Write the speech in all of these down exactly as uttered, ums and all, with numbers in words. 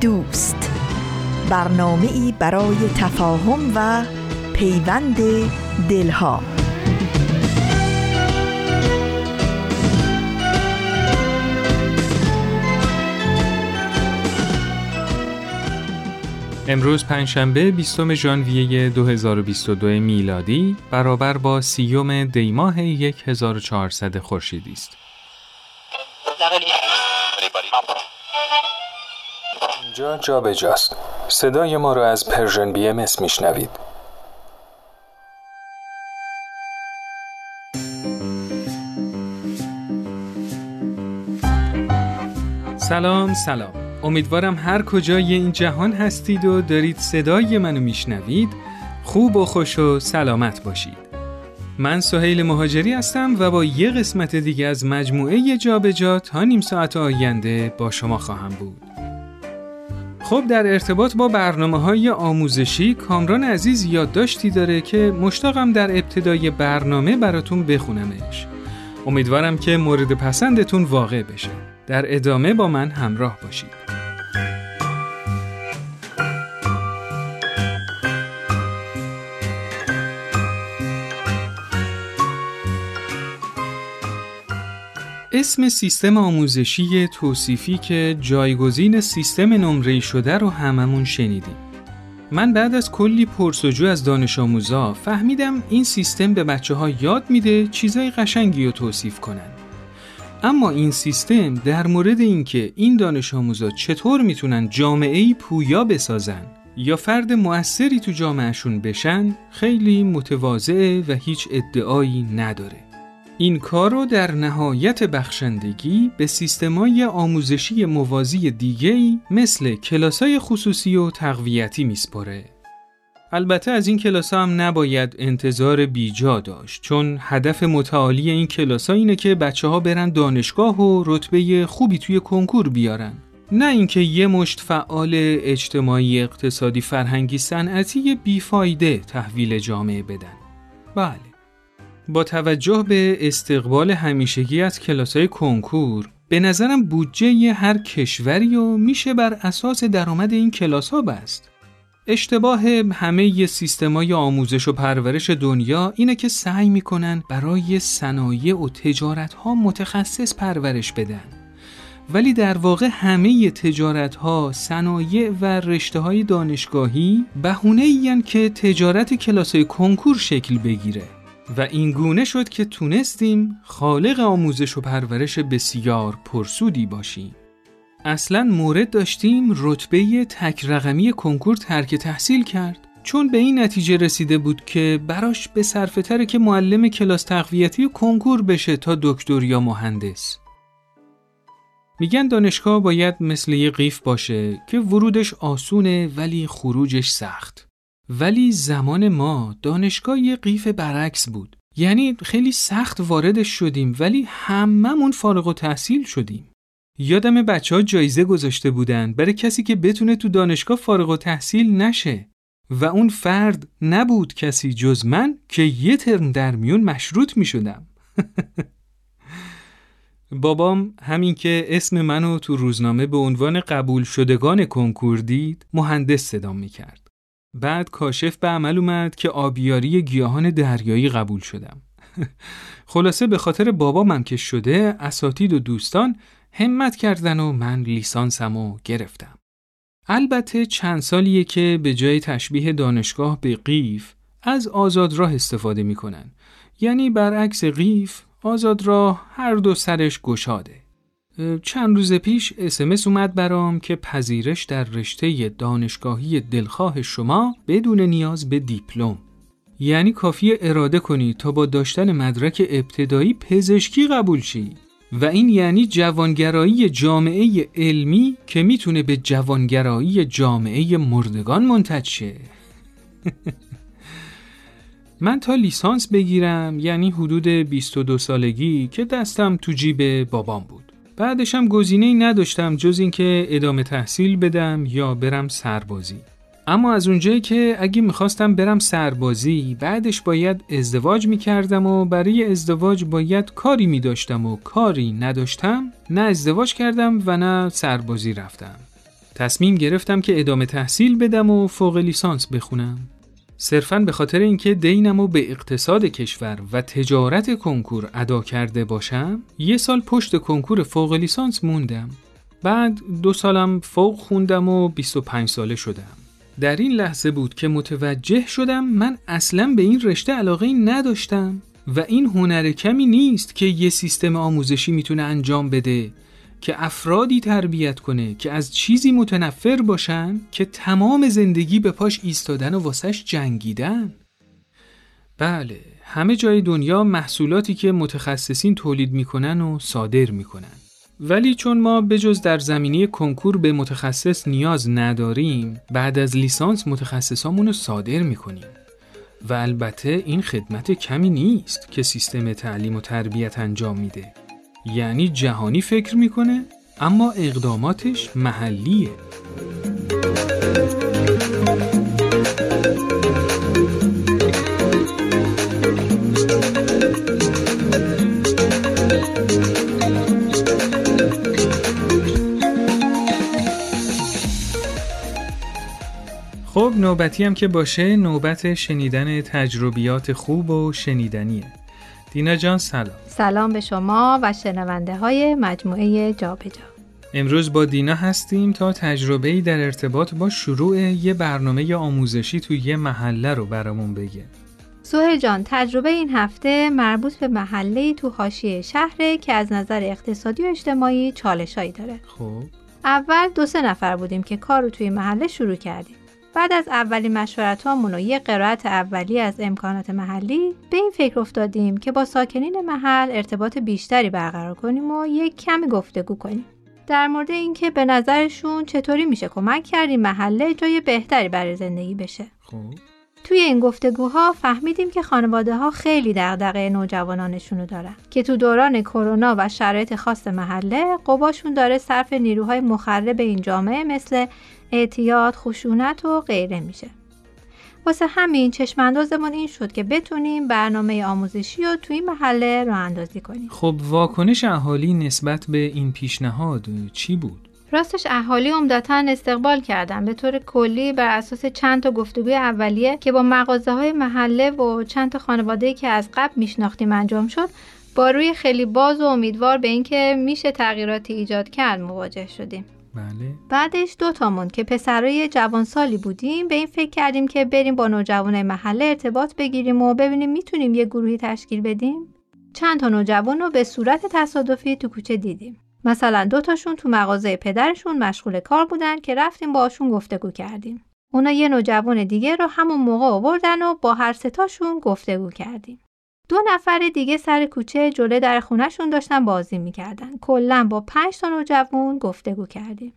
دوست، برنامه‌ای برای تفاهم و پیوند دلها. امروز پنجشنبه بیستم ژانویه دو هزار و بیست و دو میلادی برابر با سیوم دی ماه هزار و چهارصد خورشیدی است. جا جا به جاست. صدای ما را از پرژن بیاماس میشنوید. سلام سلام. امیدوارم هر کجای این جهان هستید و دارید صدای منو میشنوید، خوب و خوش و سلامت باشید. من سهیل مهاجری هستم و با یه قسمت دیگه از مجموعه جا به جا تا نیم ساعت آینده با شما خواهم بود. خب، در ارتباط با برنامه‌های آموزشی کامران عزیز یادداشتی داره که مشتاقم در ابتدای برنامه براتون بخونمش. امیدوارم که مورد پسندتون واقع بشه. در ادامه با من همراه باشید. اسم سیستم آموزشی توصیفی که جایگزین سیستم نمره‌ای شده رو هممون شنیدیم. من بعد از کلی پرسجو از دانش آموزا فهمیدم این سیستم به بچه‌ها یاد میده چیزای قشنگی رو توصیف کنن. اما این سیستم در مورد اینکه این دانش آموزا چطور میتونن جامعه‌ای پویا بسازن یا فرد مؤثری تو جامعهشون بشن خیلی متواضعه و هیچ ادعایی نداره. این کار رو در نهایت بخشندگی به سیستمای آموزشی موازی دیگه‌ای مثل کلاسای خصوصی و تقویتی میسپاره. البته از این کلاسا هم نباید انتظار بیجا داشت، چون هدف متعالی این کلاسا اینه که بچه‌ها برن دانشگاه و رتبه خوبی توی کنکور بیارن، نه اینکه یه مشت فعال اجتماعی، اقتصادی، فرهنگی، صنعتی بیفایده تحویل جامعه بدن. بله، با توجه به استقبال همیشگی از کلاس‌های کنکور، به نظرم بودجه هر کشوری رو میشه بر اساس درآمد این کلاس‌ها بست. اشتباه همه ی سیستم‌های آموزش و پرورش دنیا اینه که سعی میکنن برای صنایع و تجارت‌ها متخصص پرورش بدن. ولی در واقع همه ی تجارت‌ها، صنایع و رشته‌های دانشگاهی بهونه‌این که تجارت کلاس‌های کنکور شکل بگیره. و این گونه شد که تونستیم خالق آموزش و پرورش بسیار پرسودی باشیم. اصلا مورد داشتیم رتبه تک رقمی کنکور ترک تحصیل کرد، چون به این نتیجه رسیده بود که براش به صرفه تره که معلم کلاس تقویتی کنکور بشه تا دکتر یا مهندس. میگن دانشگاه باید مثل یه قیف باشه که ورودش آسونه ولی خروجش سخت. ولی زمان ما دانشگاه یه قیف برعکس بود، یعنی خیلی سخت واردش شدیم ولی هممون فارغ التحصیل شدیم. یادم بچه‌ها جایزه گذاشته بودن برای کسی که بتونه تو دانشگاه فارغ التحصیل نشه و اون فرد نبود کسی جز من که یه ترم در میون مشروط می شدم. بابام همین که اسم منو تو روزنامه به عنوان قبول شدگان کنکور دید، مهندس صدام می کرد. بعد کاشف به عمل اومد که آبیاری گیاهان دریایی قبول شدم. خلاصه به خاطر بابامم که شده، اساتید و دوستان همت کردن و من لیسانسمو گرفتم. البته چند سالیه که به جای تشبیه دانشگاه به قیف از آزادراه استفاده میکنن. یعنی برعکس قیف، آزادراه هر دو سرش گشاده. چند روز پیش اسمس اومد برام که پذیرش در رشته دانشگاهی دلخواه شما بدون نیاز به دیپلم، یعنی کافیه اراده کنی تا با داشتن مدرک ابتدایی پزشکی قبول شی و این یعنی جوانگرایی جامعه علمی که میتونه به جوانگرایی جامعه مردگان منتج شه. من تا لیسانس بگیرم، یعنی حدود بیست و دو سالگی، که دستم تو جیب بابام بود. بعدشم گزینه‌ای نداشتم جز اینکه ادامه تحصیل بدم یا برم سربازی. اما از اونجایی که اگه میخواستم برم سربازی، بعدش باید ازدواج میکردم و برای ازدواج باید کاری میداشتم و کاری نداشتم، نه ازدواج کردم و نه سربازی رفتم. تصمیم گرفتم که ادامه تحصیل بدم و فوق لیسانس بخونم، صرفاً به خاطر اینکه دینمو به اقتصاد کشور و تجارت کنکور ادا کرده باشم. یه سال پشت کنکور فوق لیسانس موندم. بعد دو سالم فوق خوندم و بیست و پنج ساله شدم. در این لحظه بود که متوجه شدم من اصلاً به این رشته علاقه نداشتم و این هنر کمی نیست که یه سیستم آموزشی میتونه انجام بده که افرادی تربیت کنه که از چیزی متنفر باشن که تمام زندگی به پاش ایستادن و واسش جنگیدن. بله، همه جای دنیا محصولاتی که متخصصین تولید میکنن و صادر میکنن، ولی چون ما بجز در زمینه کنکور به متخصص نیاز نداریم، بعد از لیسانس متخصصامون رو صادر میکنیم و البته این خدمت کمی نیست که سیستم تعلیم و تربیت انجام میده. یعنی جهانی فکر میکنه اما اقداماتش محلیه. خب، نوبتی هم که باشه نوبت شنیدن تجربیات خوب و شنیدنیه. دینا جان سلام. سلام به شما و شنونده های مجموعه جا به جا. امروز با دینا هستیم تا تجربه‌ای در ارتباط با شروع یه برنامه آموزشی توی یه محله رو برامون بگه. سوهر جان، تجربه این هفته مربوط به محله‌ای تو حاشیه شهره که از نظر اقتصادی و اجتماعی چالشایی داره. خب، اول دو سه نفر بودیم که کار رو توی محله شروع کردیم. بعد از اولین مشورت‌هامون و یه قرائت اولی از امکانات محلی، به این فکر افتادیم که با ساکنین محل ارتباط بیشتری برقرار کنیم و یک کمی گفتگو کنیم در مورد اینکه به نظرشون چطوری میشه کمک کرد این محله جای بهتری برای زندگی بشه. خوب. توی این گفتگوها فهمیدیم که خانواده‌ها خیلی دغدغه نوجوانانشون رو دارن که تو دوران کرونا و شرایط خاص محله قواشون داره صرف نیروهای مخرب این جامعه مثل اعتیاد، خشونت و غیره میشه. واسه همین چشم اندازمون این شد که بتونیم برنامه آموزشی رو توی محله راه اندازی کنیم. خب، واکنش اهالی نسبت به این پیشنهاد چی بود؟ راستش اهالی عمدتاً استقبال کردن. به طور کلی بر اساس چند تا گفتگوی اولیه که با مغازه‌های محله و چند تا خانواده‌ای که از قبل میشناختیم انجام شد، با روی خیلی باز و امیدوار به اینکه میشه تغییراتی ایجاد کرد مواجه شدیم. بله. بعدش دو تامون که پسرای جوانسالی بودیم به این فکر کردیم که بریم با نوجوانای محله ارتباط بگیریم و ببینیم میتونیم یه گروهی تشکیل بدیم. چند تا نوجوان رو به صورت تصادفی تو کوچه دیدیم. مثلا دو تاشون تو مغازه پدرشون مشغول کار بودن که رفتیم باهاشون گفتگو کردیم. اونا یه نوجوان دیگه رو همون موقع آوردن و با هر سه تاشون گفتگو کردیم. دو نفر دیگه سر کوچه جلوی در خونه‌شون داشتن بازی می‌کردن. کلاً با پنج تا نوجوان گفتگو کردیم.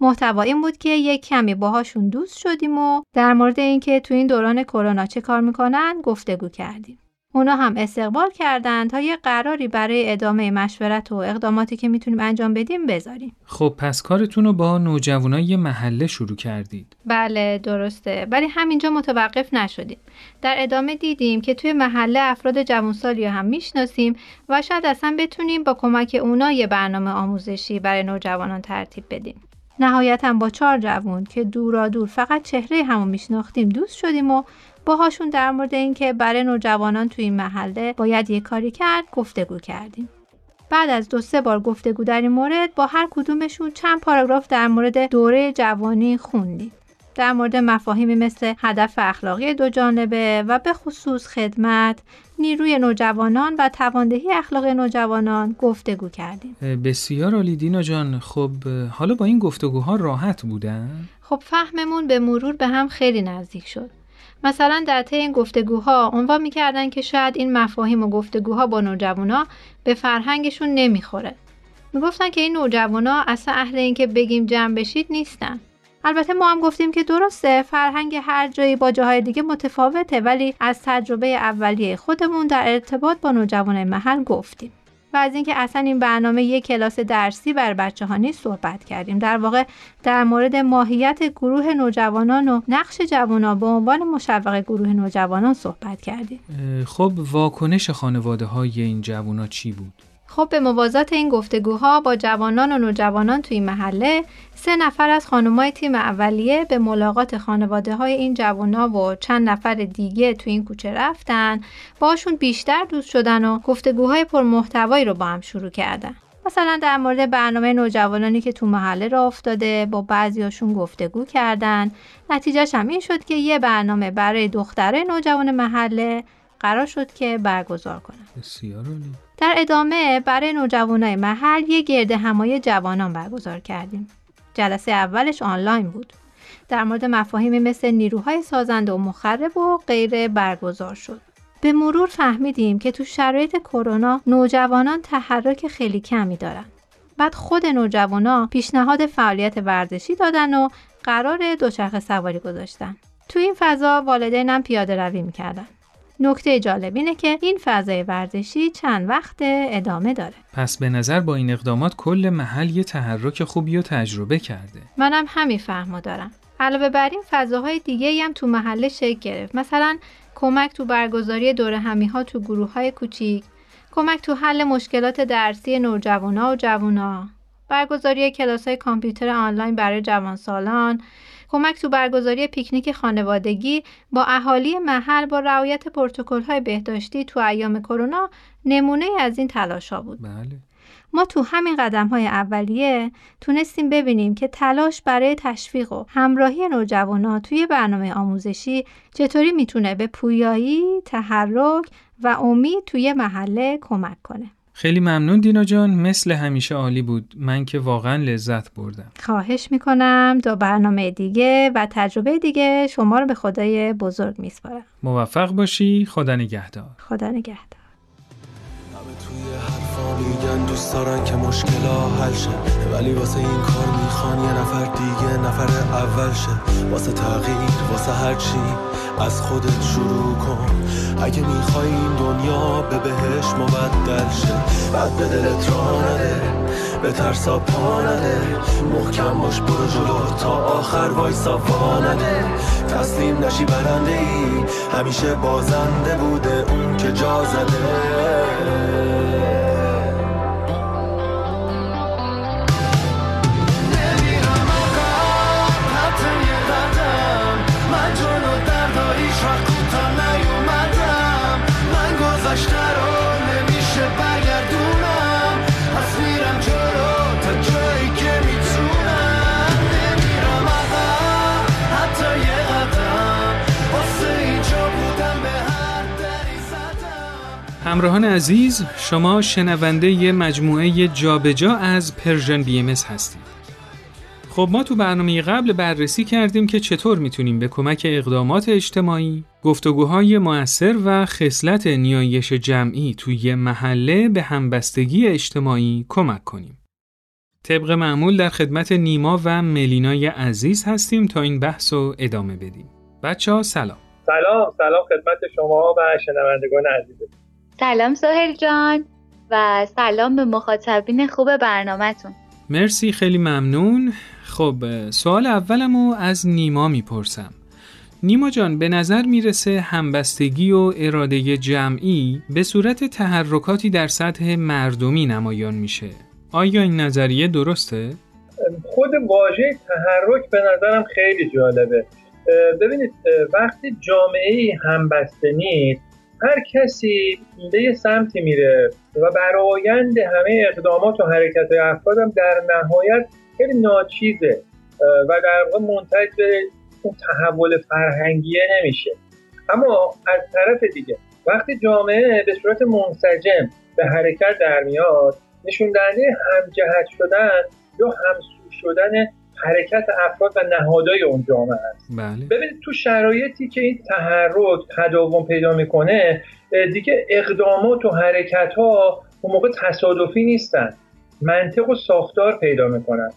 محتوا این بود که یک کمی باهاشون دوست شدیم و در مورد اینکه تو این دوران کرونا چه کار می‌کنن گفتگو کردیم. اونا هم استقبال کردن تا یه قراری برای ادامه مشورت و اقداماتی که میتونیم انجام بدیم بذاریم. خب، پس کارتون رو با نوجوانای محله شروع کردید. بله، درسته. ولی همینجا متوقف نشدیم. در ادامه دیدیم که توی محله افراد جوانسالی هم میشناسیم و شاید اصلا بتونیم با کمک اونا یه برنامه آموزشی برای نوجوانان ترتیب بدیم. نهایتاً با چهار جوان که دورا دور فقط چهره همو میشناختیم دوست شدیم و باهاشون در مورد این که برای نوجوانان توی این محله باید یک کاری کرد گفتگو کردیم. بعد از دو سه بار گفتگو در این مورد با هر کدومشون چند پاراگراف در مورد دوره جوانی خوندیم. در مورد مفاهیمی مثل هدف اخلاقی دو جانبه و به خصوص خدمت، نیروی نوجوانان و تواندهی اخلاقی نوجوانان گفتگو کردیم. بسیار عالی دینا جان. خب، حالا با این گفتگوها راحت بودن؟ خب، فهممون به مرور به هم خیلی نزدیک شد. مثلا در طی این گفتگوها عنوان می‌کردن که شاید این مفاهیم و گفتگوها با نوجوانا به فرهنگشون نمیخوره. میگفتن که این نوجوانا اصلا اهل این که بگیم جمع بشید نیستن. البته ما هم گفتیم که درسته فرهنگ هر جایی با جاهای دیگه متفاوته، ولی از تجربه اولیه خودمون در ارتباط با نوجوانای محل گفتیم و از اینکه اصلا این برنامه یک کلاس درسی بر بچه‌ها نیست صحبت کردیم. در واقع در مورد ماهیت گروه نوجوانان و نقش جوانا به عنوان مشوق گروه نوجوانان صحبت کردیم. خب واکنش خانواده‌های این جوانا چی بود؟ خب به موازات این گفتگوها با جوانان و نوجوانان توی محله، سه نفر از خانمای تیم اولیه به ملاقات خانواده‌های این جوانا و چند نفر دیگه توی این کوچه رفتن، باشون بیشتر دوست شدن و گفتگوهای پرمحتوایی رو با هم شروع کردن. مثلا در مورد برنامه نوجوانانی که تو محله راه افتاده با بعضیاشون گفتگو کردن. نتیجه‌اش هم این شد که یه برنامه برای دخترای نوجوان محله قرار شد که برگزار کنن. بسیار عالی. در ادامه برای نوجوانای محل یک گرد همایی جوانان برگزار کردیم. جلسه اولش آنلاین بود. در مورد مفاهیمی مثل نیروهای سازنده و مخرب و غیره برگزار شد. به مرور فهمیدیم که تو شرایط کرونا نوجوانان تحرک خیلی کمی دارن. بعد خود نوجوانا پیشنهاد فعالیت ورزشی دادن و قرار دوچرخه سواری گذاشتن. تو این فضا والدینم پیاده روی می‌کردن. نکته جالب اینه که این فضای ورزشی چند وقت ادامه داره. پس به نظر با این اقدامات کل محل یه تحرک خوبی رو تجربه کرده. منم همین فهمو دارم. علاوه بر این فضاهای دیگه‌ای هم تو محله شکل گرفت. مثلا کمک تو برگزاری دوره همی‌ها تو گروه‌های کوچیک، کمک تو حل مشکلات درسی نوجوانا و جوانا، برگزاری کلاس‌های کامپیوتر آنلاین برای جوانسالان، کمک تو برگزاری پیکنیک خانوادگی با اهالی محل با رعایت پروتکل‌های بهداشتی تو ایام کرونا نمونه از این تلاش‌ها بود. بله. ما تو همین قدم‌های اولیه تونستیم ببینیم که تلاش برای تشویق و همراهی نوجوانا توی برنامه آموزشی چطوری میتونه به پویایی، تحرک و امید توی محله کمک کنه. خیلی ممنون دینا جان، مثل همیشه عالی بود. من که واقعا لذت بردم. خواهش میکنم. دو برنامه دیگه و تجربه دیگه شما رو به خدای بزرگ میسپارم. موفق باشی. خدا نگهدار. خدا نگهدار. همه توی حرفا میگن دوست دارن که مشکلا حل شه، ولی واسه این کار میخوان یه نفر دیگه نفر اول شه. واسه تغییر، واسه هر چی از خودت شروع کن. اگه میخوای این دنیا به بهش مبدل شه، بعد به دلت را نده، به ترسا پا نده، محکم باش برو جلو تا آخر، وایسا وا نده، تسلیم نشی. برنده ای همیشه بازنده بوده اون که جا زده. همراهان عزیز، شما شنونده ی مجموعه جابجا از پرژن بیاماس هستید. خب ما تو برنامه قبل بررسی کردیم که چطور میتونیم به کمک اقدامات اجتماعی، گفتگوهای مؤثر و خصلت نیایش جمعی توی محله به همبستگی اجتماعی کمک کنیم. طبق معمول در خدمت نیما و ملینای عزیز هستیم تا این بحث رو ادامه بدیم. بچه‌ها سلام. سلام، سلام خدمت شما و شنوندگان عزیز. سلام سهیل جان و سلام به مخاطبین خوب برنامه‌تون. مرسی، خیلی ممنون. خب سوال اولمو از نیما میپرسم. نیما جان، به نظر میرسه همبستگی و اراده جمعی به صورت تحرکاتی در سطح مردمی نمایان میشه. آیا این نظریه درسته؟ خود واژه تحرک به نظرم خیلی جالبه. ببینید وقتی جامعه همبسته نیست، هر کسی به یه سمتی میره و برآیند همه اقدامات و حرکت افراد هم در نهایت خیلی ناچیزه و در واقع منتج به اون تحول فرهنگیه نمیشه. اما از طرف دیگه وقتی جامعه به صورت منسجم به حرکت در میاد، نشون دهنده همجهت شدن یا همسو شدن حرکت افراد و نهادهای اون جامعه است. بله. ببینید تو شرایطی که این تحرک تداوم پیدا میکنه دیگه اقدامات و حرکت ها اون موقع تصادفی نیستن، منطق و ساختار پیدا میکنن،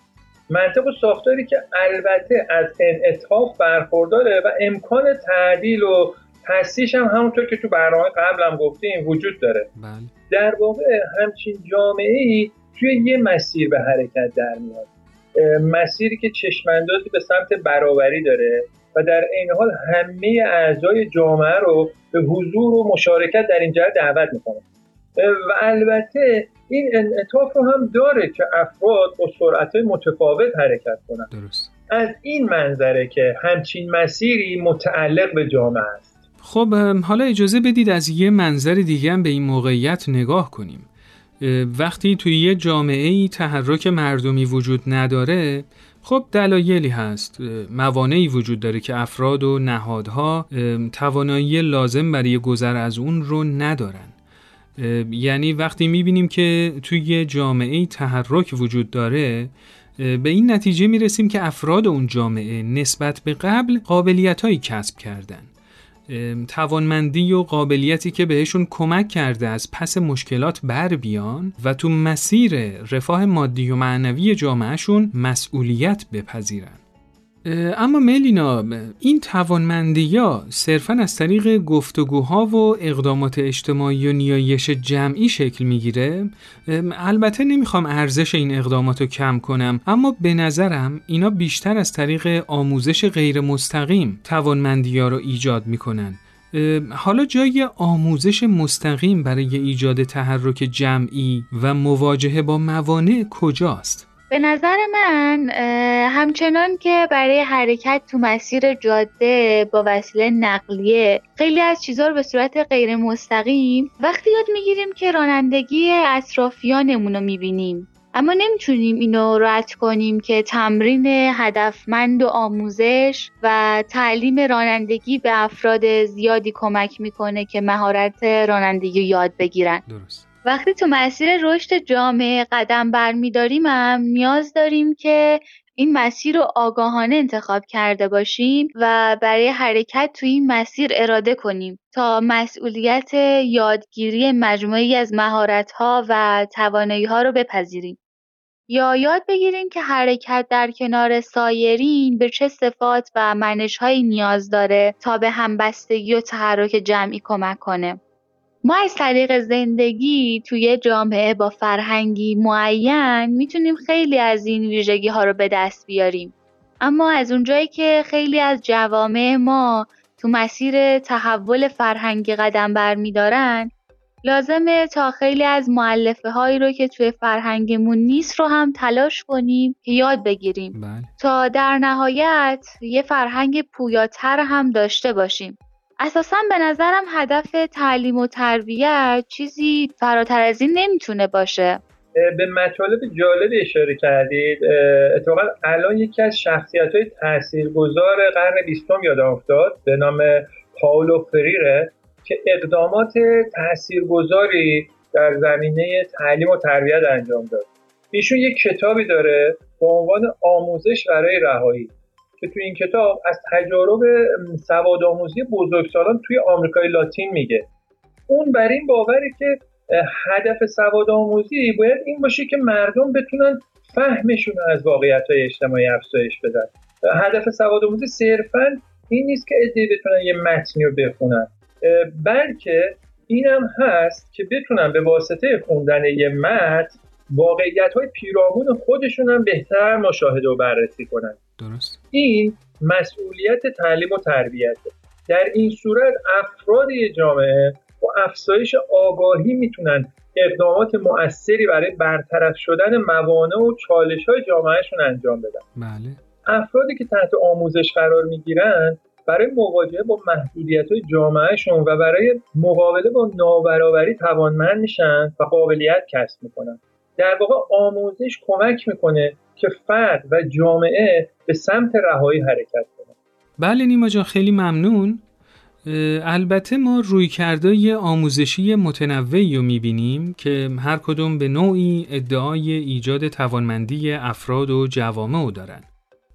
منطق و ساختاری که البته از انعطاف برخورداره و امکان تعدیل و تحسیش هم همونطور که تو برنامه قبل هم گفتیم وجود داره. بله. در واقع همچین جامعه‌ای توی یه مسیر به حرکت در میاد، مسیری که چشم‌اندازی به سمت برابری داره و در این حال همه اعضای جامعه رو به حضور و مشارکت در این جهت دعوت میکنه و البته این انعطاف رو هم داره که افراد با سرعت‌های متفاوت حرکت کنن. درست. از این منظره که همچین مسیری متعلق به جامعه است. خب حالا اجازه بدید از یه منظر دیگه هم به این موقعیت نگاه کنیم. وقتی توی یه جامعه‌ای تحرک مردمی وجود نداره، خب دلایلی هست، موانعی وجود داره که افراد و نهادها توانایی لازم برای گذر از اون رو ندارن. یعنی وقتی میبینیم که توی یه جامعه‌ای تحرک وجود داره، به این نتیجه میرسیم که افراد اون جامعه نسبت به قبل قابلیت‌هایی کسب کردن، توانمندی و قابلیتی که بهشون کمک کرده از پس مشکلات بر بیان و تو مسیر رفاه مادی و معنوی جامعهشون مسئولیت بپذیرن. اما ملینا، این توانمندی‌ها صرفاً از طریق گفتگوها و اقدامات اجتماعی و نیایش جمعی شکل میگیره؟ البته نمیخوام ارزش این اقدامات رو کم کنم، اما به نظرم اینا بیشتر از طریق آموزش غیر مستقیم توانمندی‌ها رو ایجاد میکنن. حالا جای آموزش مستقیم برای ایجاد تحرک جمعی و مواجهه با موانع کجاست؟ به نظر من همچنان که برای حرکت تو مسیر جاده با وسیله نقلیه خیلی از چیزها رو به صورت غیر مستقیم وقتی یاد میگیریم که رانندگی اطرافیانمون رو میبینیم، اما نمیتونیم اینو رد کنیم که تمرین هدفمند و آموزش و تعلیم رانندگی به افراد زیادی کمک میکنه که مهارت رانندگی رو یاد بگیرن. درست. وقتی تو مسیر رشد جامعه قدم برمی‌داریم هم نیاز داریم که این مسیر رو آگاهانه انتخاب کرده باشیم و برای حرکت تو این مسیر اراده کنیم تا مسئولیت یادگیری مجموعه‌ای از مهارت‌ها و توانایی‌ها رو بپذیریم. یا یاد بگیریم که حرکت در کنار سایرین به چه صفات و منش‌هایی نیاز داره تا به همبستگی و تحرک جمعی کمک کنه. ما از طریق زندگی توی جامعه با فرهنگی معین میتونیم خیلی از این ویژگی ها رو به دست بیاریم، اما از اونجایی که خیلی از جوامع ما تو مسیر تحول فرهنگی قدم برمی دارن، لازمه تا خیلی از مؤلفه هایی رو که توی فرهنگمون نیست رو هم تلاش کنیم که یاد بگیریم بل. تا در نهایت یه فرهنگ پویاتر هم داشته باشیم. اساساً به نظرم هدف تعلیم و تربیت چیزی فراتر از این نمیتونه باشه. به مطالب جالب اشاره کردید. اتفاقاً الان یکی از شخصیت‌های تاثیرگذار قرن بیستم یادم افتاد به نام پائولو فریره که اقدامات تاثیرگذاری در زمینه تعلیم و تربیت انجام داد. ایشون یک کتابی داره با عنوان آموزش برای رهایی که تو این کتاب از تجارب سوادآموزی بزرگسالان توی آمریکای لاتین میگه. اون بر این باوره که هدف سوادآموزی باید این باشه که مردم بتونن فهمشون از واقعیت‌های اجتماعی افزایش بدن. هدف سوادآموزی صرفاً این نیست که ایده بتونن یه متنی رو بخونن، بلکه اینم هست که بتونن به واسطه خوندن یه متن واقعیت‌های پیرامون خودشون هم بهتر مشاهده و بررسی کنن. درست. این مسئولیت تعلیم و تربیته. در این صورت افراد جامعه با افزایش آگاهی میتونن اقدامات مؤثری برای برطرف شدن موانع و چالش‌های جامعهشون انجام بدن. بله. افرادی که تحت آموزش قرار میگیرن برای مواجهه با محدودیت‌های جامعهشون و برای مقابله با نابرابری توانمند میشن و قابلیت کسب میکنن. در واقع آموزش کمک میکنه که فرد و جامعه به سمت رهایی حرکت کنه. بله نیما جان، خیلی ممنون. البته ما رویکردهای آموزشی متنوعی رو میبینیم که هر کدوم به نوعی ادعای ایجاد توانمندی افراد و جوامع دارن.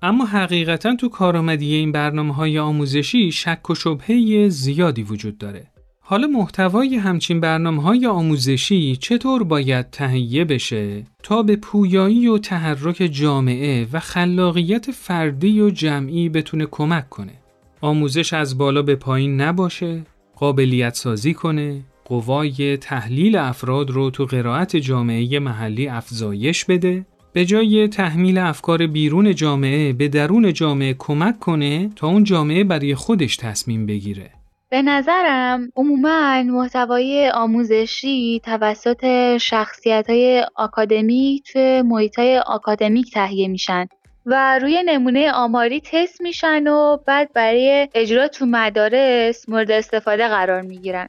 اما حقیقتا تو کارآمدی این برنامه‌های آموزشی شک و شبهه زیادی وجود داره. حالا محتوای همچین برنامه‌های آموزشی چطور باید تهیه بشه تا به پویایی و تحرک جامعه و خلاقیت فردی و جمعی بتونه کمک کنه؟ آموزش از بالا به پایین نباشه، قابلیت سازی کنه، قوای تحلیل افراد رو تو قرائت جامعه محلی افزایش بده، به جای تحمیل افکار بیرون جامعه به درون جامعه کمک کنه تا اون جامعه برای خودش تصمیم بگیره. به نظرم عموماً محتوای آموزشی توسط شخصیت‌های آکادمیک توی محیط‌های آکادمیک تهیه میشن و روی نمونه آماری تست میشن و بعد برای اجرا تو مدارس مورد استفاده قرار میگیرن.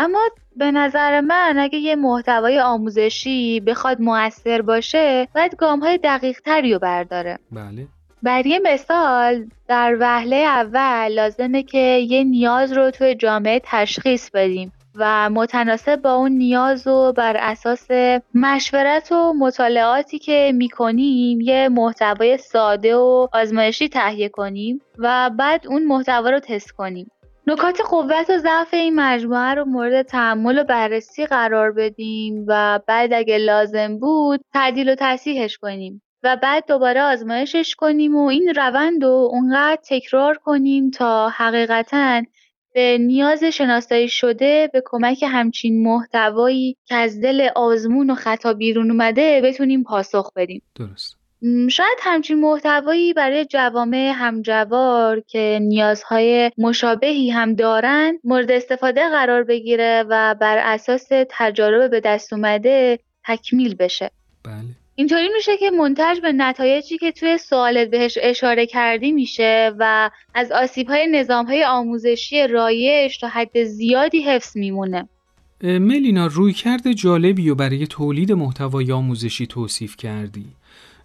اما به نظر من اگه یه محتوای آموزشی بخواد مؤثر باشه باید گام‌های دقیق‌تری رو برداره. بله. برای مثال در وهله اول لازمه که یه نیاز رو توی جامعه تشخیص بدیم و متناسب با اون نیاز و بر اساس مشورت و مطالعاتی که می‌کنیم یه محتوای ساده و آزمایشی تهیه کنیم و بعد اون محتوا رو تست کنیم. نکات قوت و ضعف این مجموعه رو مورد تأمل و بررسی قرار بدیم و بعد اگه لازم بود تعدیل و تصحیحش کنیم و بعد دوباره آزمایشش کنیم و این روند رو اونقدر تکرار کنیم تا حقیقتاً به نیاز شناسایی شده به کمک همچین محتوایی که از دل آزمون و خطا بیرون اومده بتونیم پاسخ بدیم. درست. شاید همچین محتوایی برای جوامع همجوار که نیازهای مشابهی هم دارن مورد استفاده قرار بگیره و بر اساس تجارب به دست اومده تکمیل بشه. بله. اینطوری میشه که منتج به نتایجی که توی سوالت بهش اشاره کردی میشه و از آسیب‌های نظام‌های آموزشی رایج تا حد زیادی حفظ میمونه. ملینا رویکرد جالبی رو برای تولید محتوای آموزشی توصیف کردی.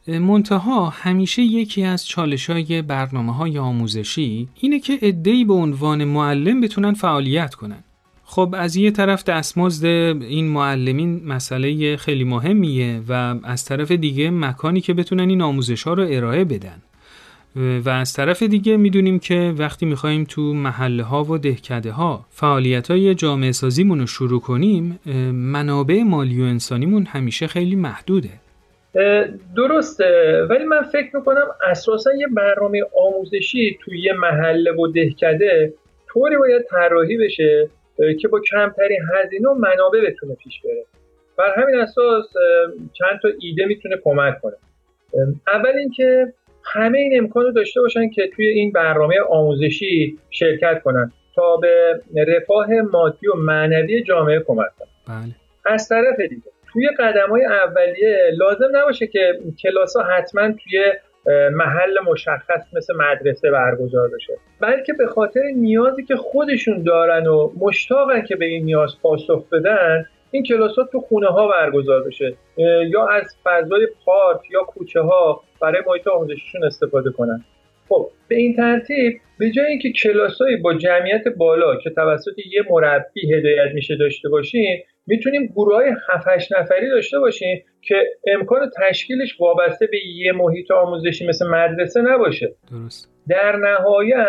منتها همیشه یکی از چالش‌های برنامه‌های آموزشی اینه که عده‌ای به عنوان معلم بتونن فعالیت کنن. خب از یه طرف دستمزد این معلمین مسئله خیلی مهمیه و از طرف دیگه مکانی که بتونن این آموزش‌ها رو ارائه بدن و از طرف دیگه میدونیم که وقتی میخوایم تو محله‌ها و دهکده‌ها فعالیت‌های جامعه سازیمون رو شروع کنیم منابع مالی و انسانیمون همیشه خیلی محدوده. درسته، ولی من فکر میکنم اساسا یه برنامه آموزشی توی یه محله و دهکده طوری باید طراحی بشه که با کمترین هزینه و منابع بتونه پیش بره. بر همین اساس چند تا ایده میتونه کمک کنه. اول اینکه همه این امکانو داشته باشن که توی این برنامه آموزشی شرکت کنن تا به رفاه مادی و معنوی جامعه کمک کنن. بله. از طرف دیگه توی قدم‌های اولیه لازم نباشه که کلاس‌ها حتما توی محل مشخص مثل مدرسه برگزار بشه، بلکه به خاطر نیازی که خودشون دارن و مشتاقن که به این نیاز پاسخ بدن این کلاس‌ها تو خونه‌ها برگزار بشه یا از فضای پارک یا کوچه‌ها برای محیط آموزشیشون استفاده کنن. خب به این ترتیب به جای اینکه کلاس‌هایی با جمعیت بالا که توسط یه مربی هدایت میشه داشته باشیم میتونیم گروه‌های هفت هشت نفری داشته باشیم که امکان تشکیلش وابسته به یه محیط آموزشی مثل مدرسه نباشه. درست. در نهایت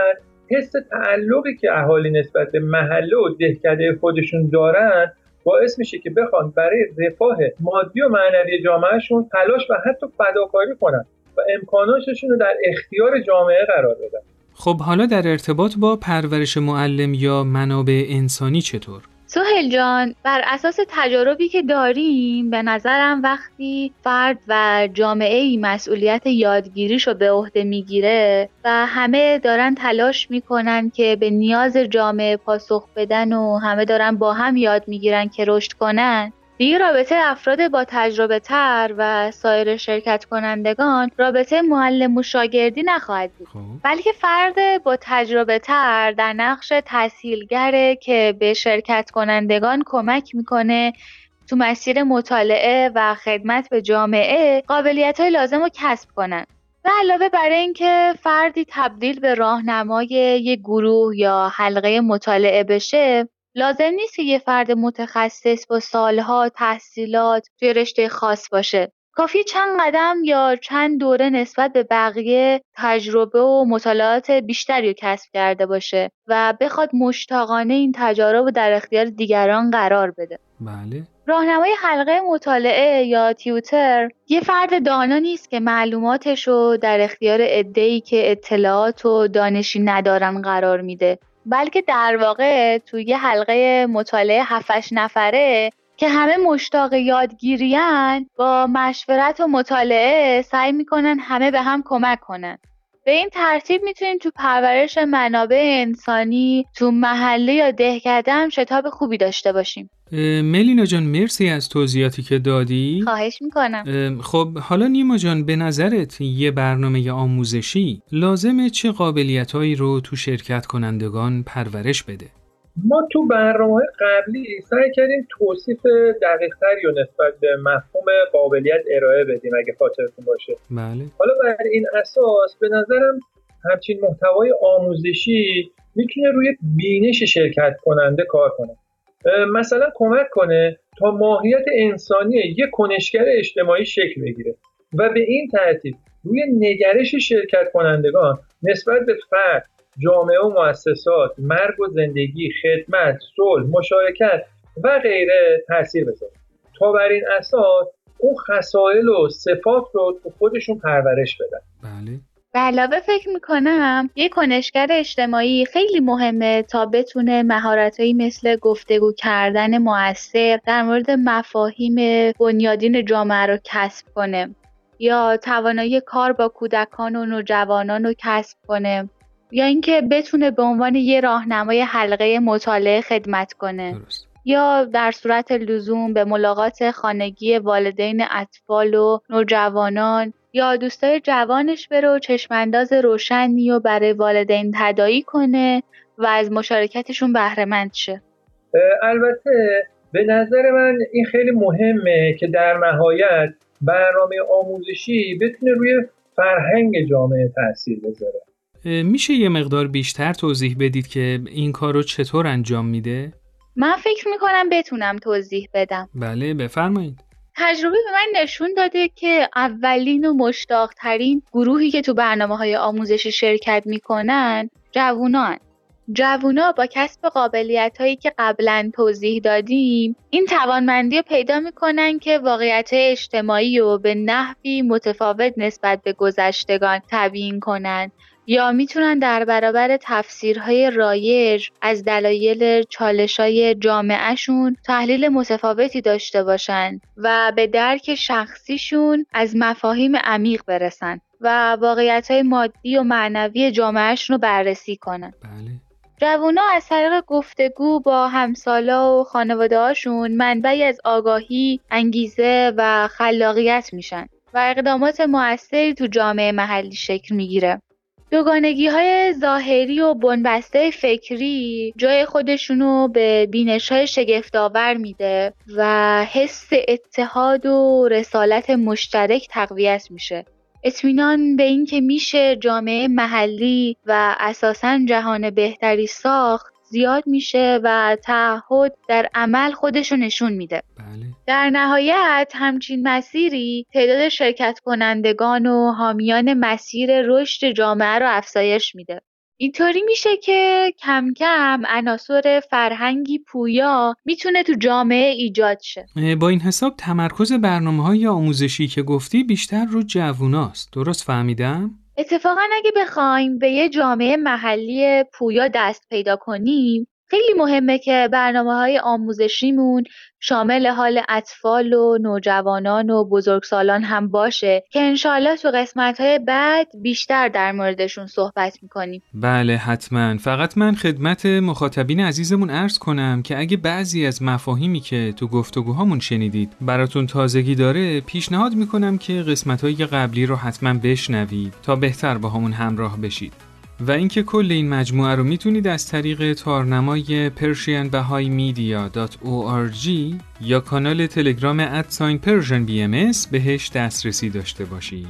حس تعلقی که اهالی نسبت به محله و دهکده خودشون دارن باعث میشه که بخوان برای رفاه مادی و معنوی جامعهشون تلاش و حتی فداکاری کنن و امکاناتشون رو در اختیار جامعه قرار بدن. خب حالا در ارتباط با پرورش معلم یا منابع انسانی چطور؟ سهیل جان، بر اساس تجاربی که داریم به نظرم وقتی فرد و جامعه‌ای مسئولیت یادگیریشو به عهده میگیره و همه دارن تلاش میکنن که به نیاز جامعه پاسخ بدن و همه دارن با هم یاد میگیرن که رشد کنن، دیگه رابطه افراد با تجربه تر و سایر شرکت کنندگان رابطه معلم و شاگردی نخواهد بود، بلکه فرد با تجربه تر در نقش تسهیلگره که به شرکت کنندگان کمک میکنه تو مسیر مطالعه و خدمت به جامعه قابلیت‌های لازم رو کسب کنن. و علاوه بر اینکه فردی تبدیل به راهنمای یک گروه یا حلقه مطالعه بشه، لازم نیست که یه فرد متخصص با سالها تحصیلات توی رشته خاص باشه، کافی چند قدم یا چند دوره نسبت به بقیه تجربه و مطالعات بیشتری رو کسب کرده باشه و بخواد مشتاقانه این تجارب رو در اختیار دیگران قرار بده. بله. راهنمای حلقه مطالعه یا تیوتر یه فرد دانا نیست که معلوماتش رو در اختیار عده‌ای که اطلاعات و دانشی ندارن قرار میده، بلکه در واقع توی یه حلقه مطالعه هفت نفره که همه مشتاق یادگیریان، با مشورت و مطالعه سعی میکنن همه به هم کمک کنن. به این ترتیب میتونیم تو پرورش منابع انسانی تو محله یا دهکده هم شتاب خوبی داشته باشیم. ملینا جان مرسی از توضیحاتی که دادی. خواهش میکنم. خب حالا نیما جان به نظرت یه برنامه آموزشی لازمه چه قابلیتایی رو تو شرکت کنندگان پرورش بده؟ ما تو برنامه قبلی سعی کردیم توصیف دقیق‌تری و نسبت به مفهوم قابلیت ارائه بدیم اگه خاطرتون باشه. بله. حالا بر این اساس به نظرم همچین محتوای آموزشی میتونه روی بینش شرکت کننده کار کنه. مثلا کمک کنه تا ماهیت انسانی یک کنشگر اجتماعی شکل بگیره و به این ترتیب روی نگرش شرکت کنندگان نسبت به فرد، جامعه و مؤسسات، مرگ و زندگی، خدمت، صلح، مشارکت و غیره تاثیر بذاره تا بر این اساس اون خصایل و صفات رو خودشون پرورش بدن. بله. به علاوه فکر میکنم یک کنشگر اجتماعی خیلی مهمه تا بتونه مهارتایی مثل گفتگو کردن مؤثر در مورد مفاهیم بنیادین جامعه رو کسب کنه، یا توانایی کار با کودکان و نوجوانان رو کسب کنه، یا اینکه بتونه به عنوان یه راهنمای حلقه مطالعه خدمت کنه. درست. یا در صورت لزوم به ملاقات خانگی والدین اطفال و نوجوانان یا دوستای جوانش بره و چشمانداز روشنی و برای والدین تداعی کنه و از مشارکتشون بهره مند شه. البته به نظر من این خیلی مهمه که در نهایت برنامه آموزشی بتونه روی فرهنگ جامعه تاثیر بذاره. میشه یه مقدار بیشتر توضیح بدید که این کار رو چطور انجام میده؟ من فکر میکنم بتونم توضیح بدم. بله بفرمایید. تجربه به من نشون داده که اولین و مشتاقترین گروهی که تو برنامه‌های آموزشی شرکت میکنن جوانان. جوونا با کسب قابلیت‌هایی که قبلاً توضیح دادیم این توانمندی رو پیدا می‌کنن که واقعیت‌های اجتماعی رو به نحوی متفاوت نسبت به گذشتگان تبیین کنن، یا میتونن در برابر تفسیرهای رایج از دلایل چالش‌های جامعهشون تحلیل متفاوتی داشته باشن و به درک شخصیشون از مفاهیم عمیق برسن و واقعیت‌های مادی و معنوی جامعهشون رو بررسی کنن. بله. جوونا از طریق گفتگو با همسالا و خانواده‌هاشون منبعی از آگاهی، انگیزه و خلاقیت میشن و اقدامات موثری تو جامعه محلی شکل میگیره. دوگانگی‌های ظاهری و بن‌بسته فکری جای خودشونو به بینش‌های شگفت‌آور میده و حس اتحاد و رسالت مشترک تقویت میشه. اطمینان به این که میشه جامعه محلی و اساساً جهان بهتری ساخت زیاد میشه و تعهد در عمل خودشو نشون میده. بله. در نهایت همچین مسیری تعداد شرکت کنندگان و حامیان مسیر رشد جامعه رو افزایش میده. اینطوری میشه که کم کم عناصر فرهنگی پویا میتونه تو جامعه ایجاد شه. با این حساب تمرکز برنامه‌های آموزشی که گفتی بیشتر رو جووناست. درست فهمیدم؟ اتفاقا اگه بخوایم به یه جامعه محلی پویا دست پیدا کنیم خیلی مهمه که برنامه‌های آموزشیمون شامل حال اطفال و نوجوانان و بزرگسالان هم باشه که انشالله تو قسمت‌های بعد بیشتر در موردشون صحبت می‌کنیم. بله حتما. فقط من خدمت مخاطبین عزیزمون عرض کنم که اگه بعضی از مفاهیمی که تو گفتگوهامون شنیدید براتون تازگی داره پیشنهاد می‌کنم که قسمت‌های قبلی رو حتما بشنوید تا بهتر با همون همراه بشید. و اینکه کل این مجموعه رو میتونید از طریق تارنمای پرژن بهایی مدیا دات او آر جی یا کانال تلگرام ات پرژن بی ام اس بهش دسترسی داشته باشید.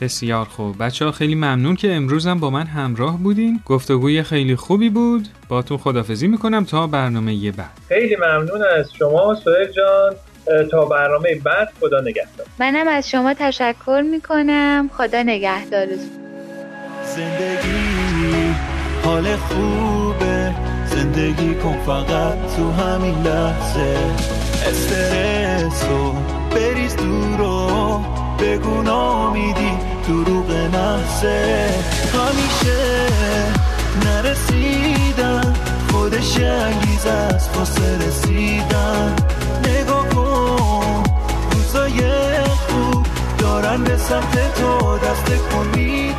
بسیار خوب بچه‌ها، خیلی ممنون که امروزم با من همراه بودین. گفتگوی خیلی خوبی بود. باتون خداحافظی میکنم تا برنامه بعد. خیلی ممنون از شما سهیل جان. تا برنامه بعد خدا نگهدار. منم از شما تشکر میکنم. خدا نگهدارتون. زندگی حال خوبه، زندگی کن فقط تو همین لحظه، استرسو بریز دورو، بگو نامیدی دروغ نحسه، همیشه نرسیدن خودش انگیز از واسه رسیدن، نگاه کن روزای خوب دارن به سمت تو دست کن میدن.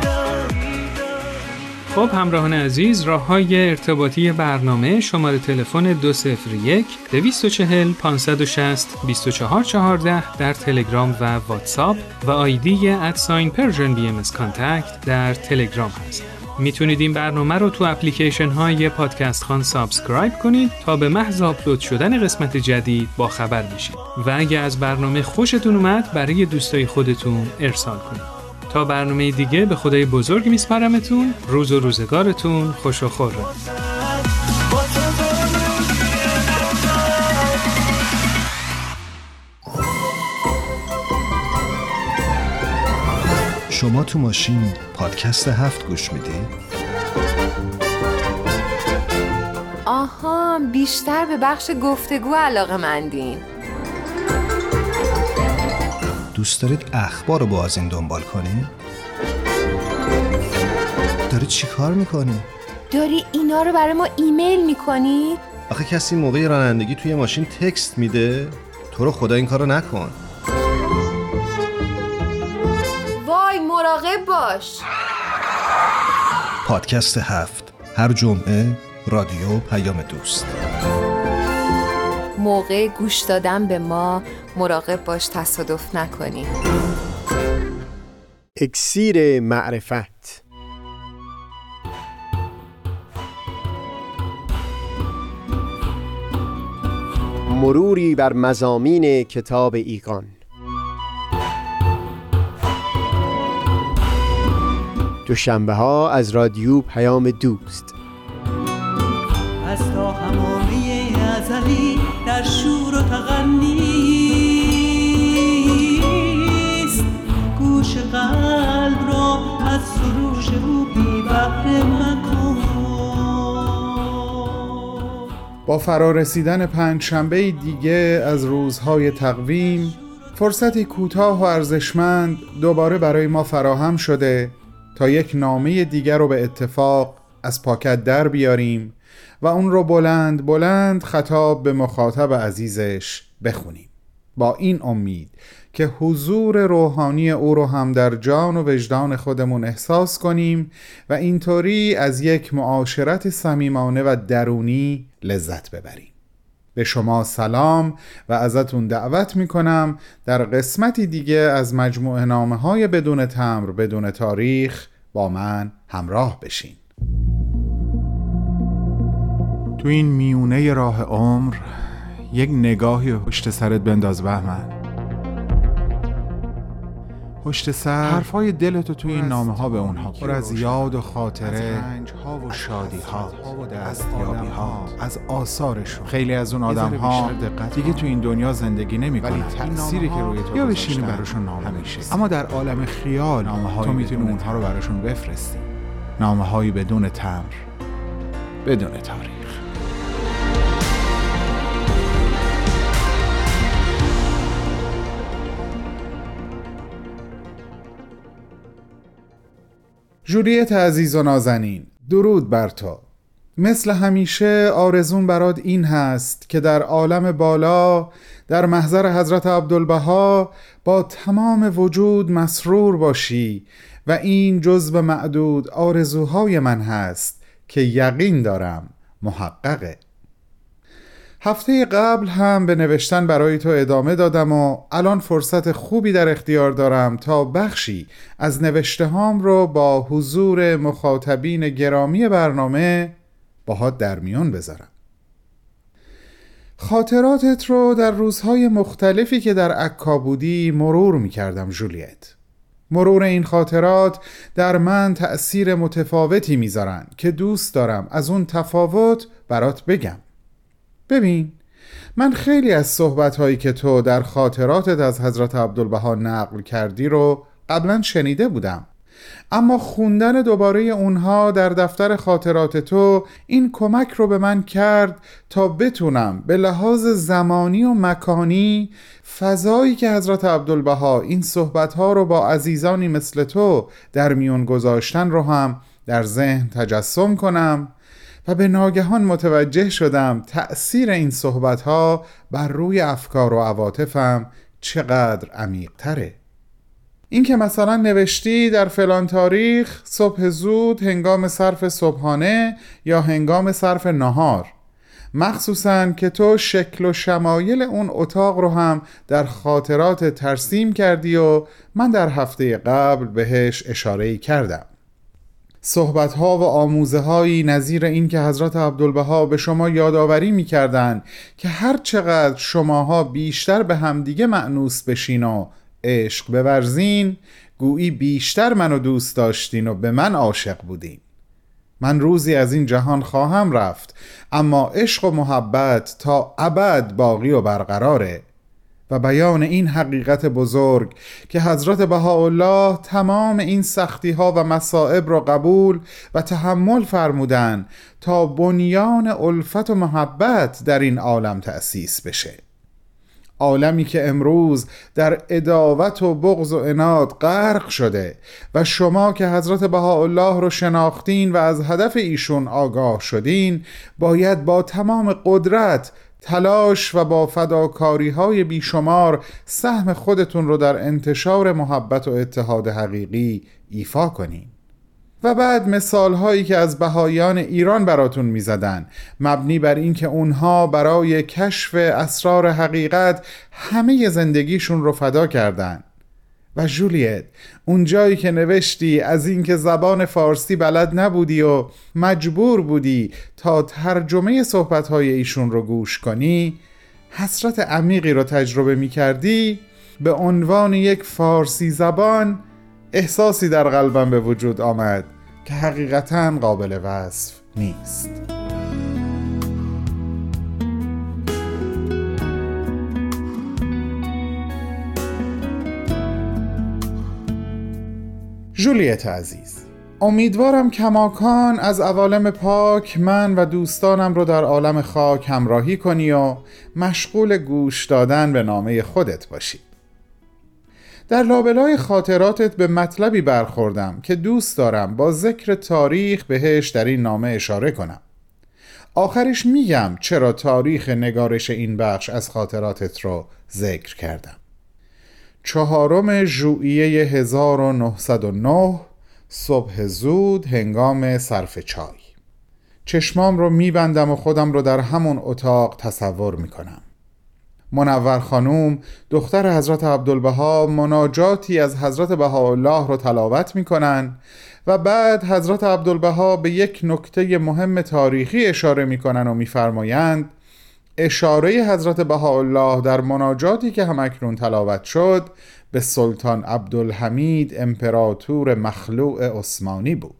خب همراهان عزیز، راه‌های ارتباطی برنامه، شماره تلفن دو صفر یک دو چهار صفر پانصد و شصت بیست و چهار چهارده در تلگرام و واتساپ و آیدی ادساین پرژن بی ام اس کانتکت در تلگرام هست. میتونید این برنامه رو تو اپلیکیشن های پادکست خان سابسکرایب کنید تا به محض آپلود شدن قسمت جدید با خبر بشید و اگه از برنامه خوشتون اومد برای دوستای خودتون ارسال کنید. تا برنامه دیگه به خدای بزرگ میسپارمتون. روز و روزگارتون خوش و خور. شما تو ماشین پادکست هفت گوش میدی؟ آها، بیشتر به بخش گفتگو علاقه مندین. دوست دارید اخبار رو با از این دنبال کنی؟ داری چی کار میکنی؟ داری اینا رو برای ما ایمیل میکنی؟ آخه کسی موقع رانندگی توی ماشین تکست میده؟ تو رو خدا این کار رو نکن. وای، مراقب باش. پادکست هفت، هر جمعه، رادیو پیام دوست. موقع گوش دادن به ما مراقب باش تصادف نکنی. اکسیر معرفت. مروری بر مضامین کتاب ایقان. دوشنبه ها از رادیو پیام دوست. از تا همامه ازلی در شور و تغنیست، گوش قلب را از سروش او بی بحر مکن. با فرارسیدن پنج شنبه دیگه از روزهای تقویم، فرصتی کوتاه و ارزشمند دوباره برای ما فراهم شده تا یک نامه دیگر رو به اتفاق از پاکت در بیاریم و اون رو بلند بلند خطاب به مخاطب عزیزش بخونیم، با این امید که حضور روحانی او رو هم در جان و وجدان خودمون احساس کنیم و اینطوری از یک معاشرت صمیمانه و درونی لذت ببریم. به شما سلام و ازتون دعوت میکنم در قسمتی دیگه از مجموعه نامه های بدون تمبر بدون تاریخ با من همراه بشین. تو این میونه راه عمر یک نگاهی پشت سرت بنداز بهمن. پشت سر حرفای دلتو تو این نامه ها به اونها پر از یاد و خاطره، از رنج ها و شادی ها، از یابی ها، از آثارشون. خیلی از اون آدم ها دیگه تو این دنیا زندگی نمی کنن، ولی تأثیری که روی تو گذاشتن براشون نامه میشه. اما در عالم خیال تو میتونی اونها رو براشون بفرستی. نامه هایی بدون تمبر بدون تاریخ. جولیت عزیز و نازنین، درود بر تو. مثل همیشه آرزون برات این هست که در عالم بالا در محضر حضرت عبدالبها با تمام وجود مسرور باشی و این جزو معدود آرزوهای من هست که یقین دارم محققه. هفته قبل هم به نوشتن برای تو ادامه دادم و الان فرصت خوبی در اختیار دارم تا بخشی از نوشته هام رو با حضور مخاطبین گرامی برنامه باهات در میان بذارم. خاطراتت رو در روزهای مختلفی که در عکا بودی مرور می‌کردم جولیت. مرور این خاطرات در من تأثیر متفاوتی می‌ذارن که دوست دارم از اون تفاوت برات بگم. ببین، من خیلی از صحبت‌هایی که تو در خاطراتت از حضرت عبدالبها نقل کردی رو قبلا شنیده بودم، اما خوندن دوباره اونها در دفتر خاطرات تو این کمک رو به من کرد تا بتونم به لحاظ زمانی و مکانی فضایی که حضرت عبدالبها این صحبت‌ها رو با عزیزانی مثل تو در میون گذاشتن رو هم در ذهن تجسم کنم و به ناگهان متوجه شدم تأثیر این صحبت‌ها بر روی افکار و عواطفم چقدر عمیق‌تره. این که مثلا نوشتی در فلان تاریخ صبح زود هنگام صرف صبحانه یا هنگام صرف نهار، مخصوصاً که تو شکل و شمایل اون اتاق رو هم در خاطرات ترسیم کردی و من در هفته قبل بهش اشاره‌ای کردم. صحبت‌ها و آموزه‌هایی نظیر این که حضرت عبدالبها به شما یادآوری می‌کردند که هر چقدر شماها بیشتر به همدیگه مأنوس بشین و عشق بورزین، گویی بیشتر منو دوست داشتین و به من عاشق بودین. من روزی از این جهان خواهم رفت، اما عشق و محبت تا ابد باقی و برقراره. و بیان این حقیقت بزرگ که حضرت بهاءالله تمام این سختی‌ها و مصائب را قبول و تحمل فرمودن تا بنیان الفت و محبت در این عالم تأسیس بشه، عالمی که امروز در عداوت و بغض و عناد غرق شده و شما که حضرت بهاءالله رو شناختین و از هدف ایشون آگاه شدین، باید با تمام قدرت، تلاش و با فداکاری‌های بیشمار سهم خودتون رو در انتشار محبت و اتحاد حقیقی ایفا کنین. و بعد مثال هایی که از بهایان ایران براتون میزدن، مبنی بر اینکه اونها برای کشف اسرار حقیقت همه زندگیشون رو فدا کردن. و جولیت، اون جایی که نوشتی از اینکه زبان فارسی بلد نبودی و مجبور بودی تا ترجمه صحبت‌های ایشون رو گوش کنی، حسرت عمیقی رو تجربه می‌کردی، به عنوان یک فارسی زبان احساسی در قلبم به وجود آمد که حقیقتاً قابل وصف نیست. جولیت عزیز، امیدوارم کماکان از عوالم پاک من و دوستانم رو در عالم خاک همراهی کنی و مشغول گوش دادن به نامه خودت باشی. در لابلای خاطراتت به مطلبی برخوردم که دوست دارم با ذکر تاریخ بهش در این نامه اشاره کنم. آخرش میگم چرا تاریخ نگارش این بخش از خاطراتت رو ذکر کردم. چهارم ژوئیه هزار و نهصد و نه، صبح زود هنگام صرف چای. چشمام رو میبندم و خودم رو در همون اتاق تصور میکنم. منور خانم، دختر حضرت عبدالبها، مناجاتی از حضرت بهاءالله رو تلاوت میکنن و بعد حضرت عبدالبها به یک نکته مهم تاریخی اشاره میکنن و میفرمایند اشاره حضرت بهاءالله در مناجاتی که همکنون تلاوت شد به سلطان عبدالحمید امپراتور مخلوع عثمانی بود.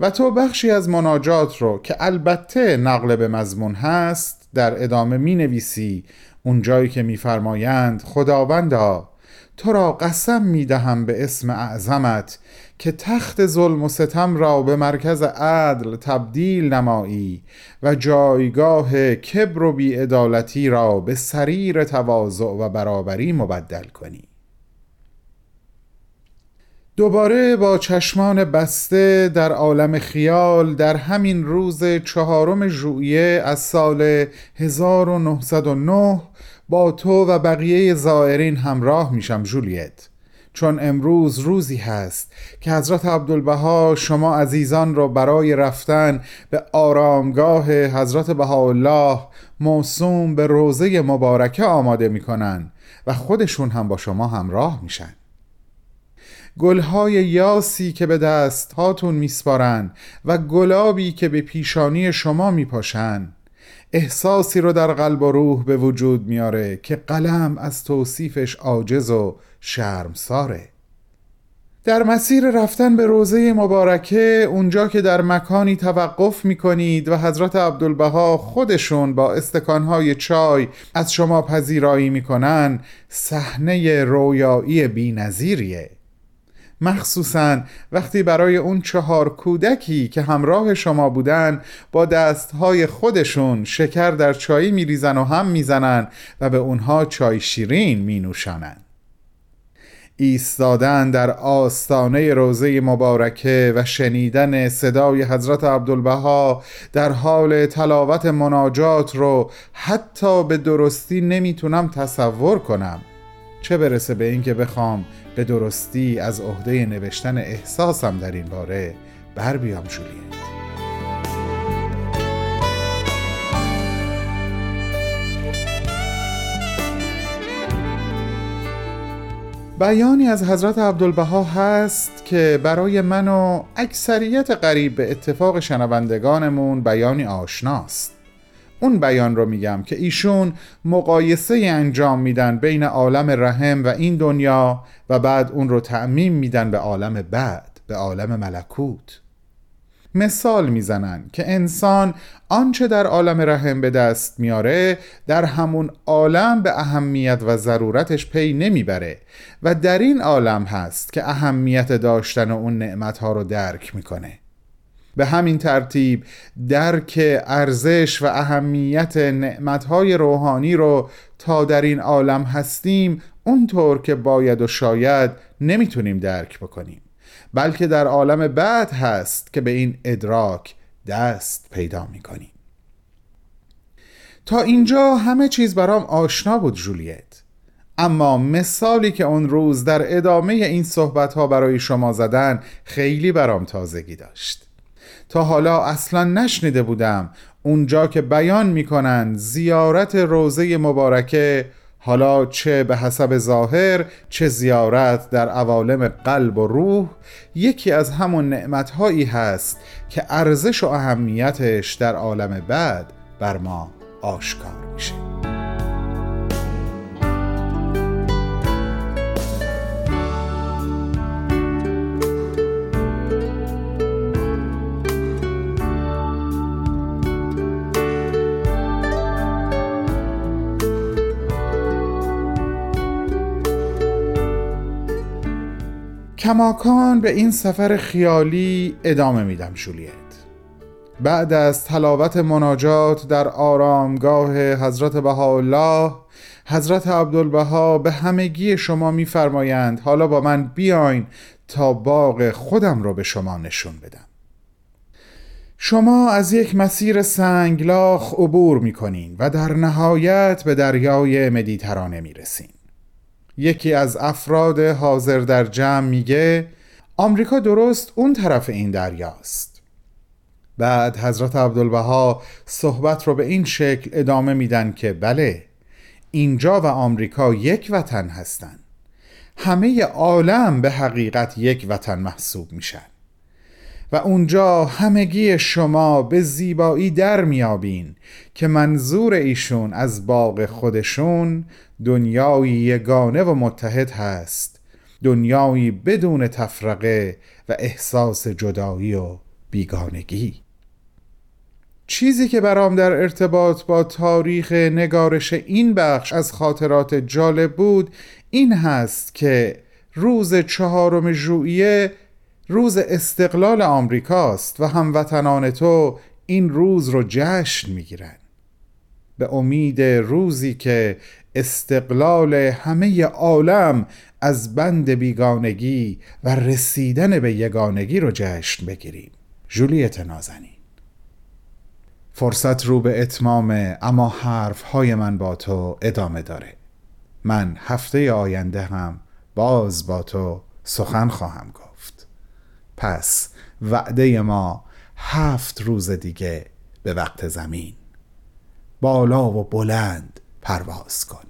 و تو بخشی از مناجات رو که البته نقل به مضمون هست در ادامه می نویسی، اون جایی که می فرمایند خداوندا تو را قسم می دهم به اسم اعظمت که تخت ظلم و ستم را به مرکز عدل تبدیل نمایی و جایگاه کبر و بی‌عدالتی را به سریر تواضع و برابری مبدل کنی. دوباره با چشمان بسته در عالم خیال در همین روز چهارم ژوئیه از سال هزار و نهصد و نه با تو و بقیه زائرین همراه میشم جولیت، چون امروز روزی هست که حضرت عبدالبها شما عزیزان را برای رفتن به آرامگاه حضرت بهاءالله موسوم به روزه مبارکه آماده میکنن و خودشون هم با شما همراه میشن. گلهای یاسی که به دست هاتون میسپارن و گلابی که به پیشانی شما میپاشن احساسی رو در قلب و روح به وجود میاره که قلم از توصیفش عاجز و شرمساره. در مسیر رفتن به روزه مبارکه، اونجا که در مکانی توقف می‌کنید و حضرت عبدالبها خودشون با استکان‌های چای از شما پذیرایی می‌کنن، صحنه رویایی بی‌نظیریه. مخصوصاً وقتی برای اون چهار کودکی که همراه شما بودن با دستهای خودشون شکر در چای میریزن و هم میزنن و به اونها چای شیرین مینوشانن. ایستادن در آستانه روزه مبارکه و شنیدن صدای حضرت عبدالبها در حال تلاوت مناجات رو حتی به درستی نمیتونم تصور کنم، چه برسه به این که بخوام به درستی از عهده نوشتن احساسم در این باره بر بیام. جولیت بیانی از حضرت عبدالبها هست که برای من و اکثریت قریب به اتفاق شنوندگانمون بیانی آشناست. اون بیان رو میگم که ایشون مقایسه انجام میدن بین عالم رحم و این دنیا و بعد اون رو تعمیم میدن به عالم بعد، به عالم ملکوت. مثال میزنن که انسان آنچه در عالم رحم به دست میاره در همون عالم به اهمیت و ضرورتش پی نمیبره و در این عالم هست که اهمیت داشتن اون نعمتها رو درک میکنه. به همین ترتیب درک ارزش و اهمیت نعمتهای روحانی رو تا در این عالم هستیم اونطور که باید و شاید نمیتونیم درک بکنیم، بلکه در عالم بعد هست که به این ادراک دست پیدا میکنیم. تا اینجا همه چیز برام آشنا بود جولیت، اما مثالی که اون روز در ادامه این صحبتها برای شما زدن خیلی برام تازگی داشت. تا حالا اصلا نشنیده بودم. اونجا که بیان میکنن زیارت روزه مبارکه، حالا چه به حسب ظاهر چه زیارت در عوالم قلب و روح، یکی از همون نعمتهایی هست که ارزش و اهمیتش در عالم بعد بر ما آشکار میشه. کماکان به این سفر خیالی ادامه میدم جولیت. بعد از تلاوت مناجات در آرامگاه حضرت بهاءالله، حضرت عبدالبها به همگی شما میفرمایند حالا با من بیاین تا باغ خودم رو به شما نشون بدم. شما از یک مسیر سنگلاخ عبور میکنین و در نهایت به دریای مدیترانه میرسین. یکی از افراد حاضر در جمع میگه آمریکا درست اون طرف این دریاست. بعد حضرت عبدالبها صحبت رو به این شکل ادامه میدن که بله، اینجا و آمریکا یک وطن هستن. همه عالم به حقیقت یک وطن محسوب میشن و اونجا همگی شما به زیبایی در میابین که منظور ایشون از باغ خودشون دنیایی یگانه و متحد هست، دنیایی بدون تفرقه و احساس جدایی و بیگانگی. چیزی که برام در ارتباط با تاریخ نگارش این بخش از خاطرات جالب بود این هست که روز چهارم ژوئیه روز استقلال آمریکاست و هموطنان تو این روز رو جشن میگیرن به امید روزی که استقلال همه عالم از بند بیگانگی و رسیدن به یگانگی رو جشن بگیریم. جولیت نازنین. فرصت رو به اتمامه، اما حرفهای من با تو ادامه داره. من هفته آینده هم باز با تو سخن خواهم گفت. پس وعده ما هفت روز دیگه به وقت زمین. بالا و بلند پرواز کن،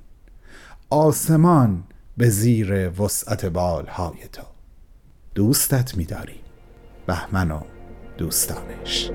آسمان به زیر وسعت بالهای تو. دوستت می‌داریم. بهمن و دوستانش.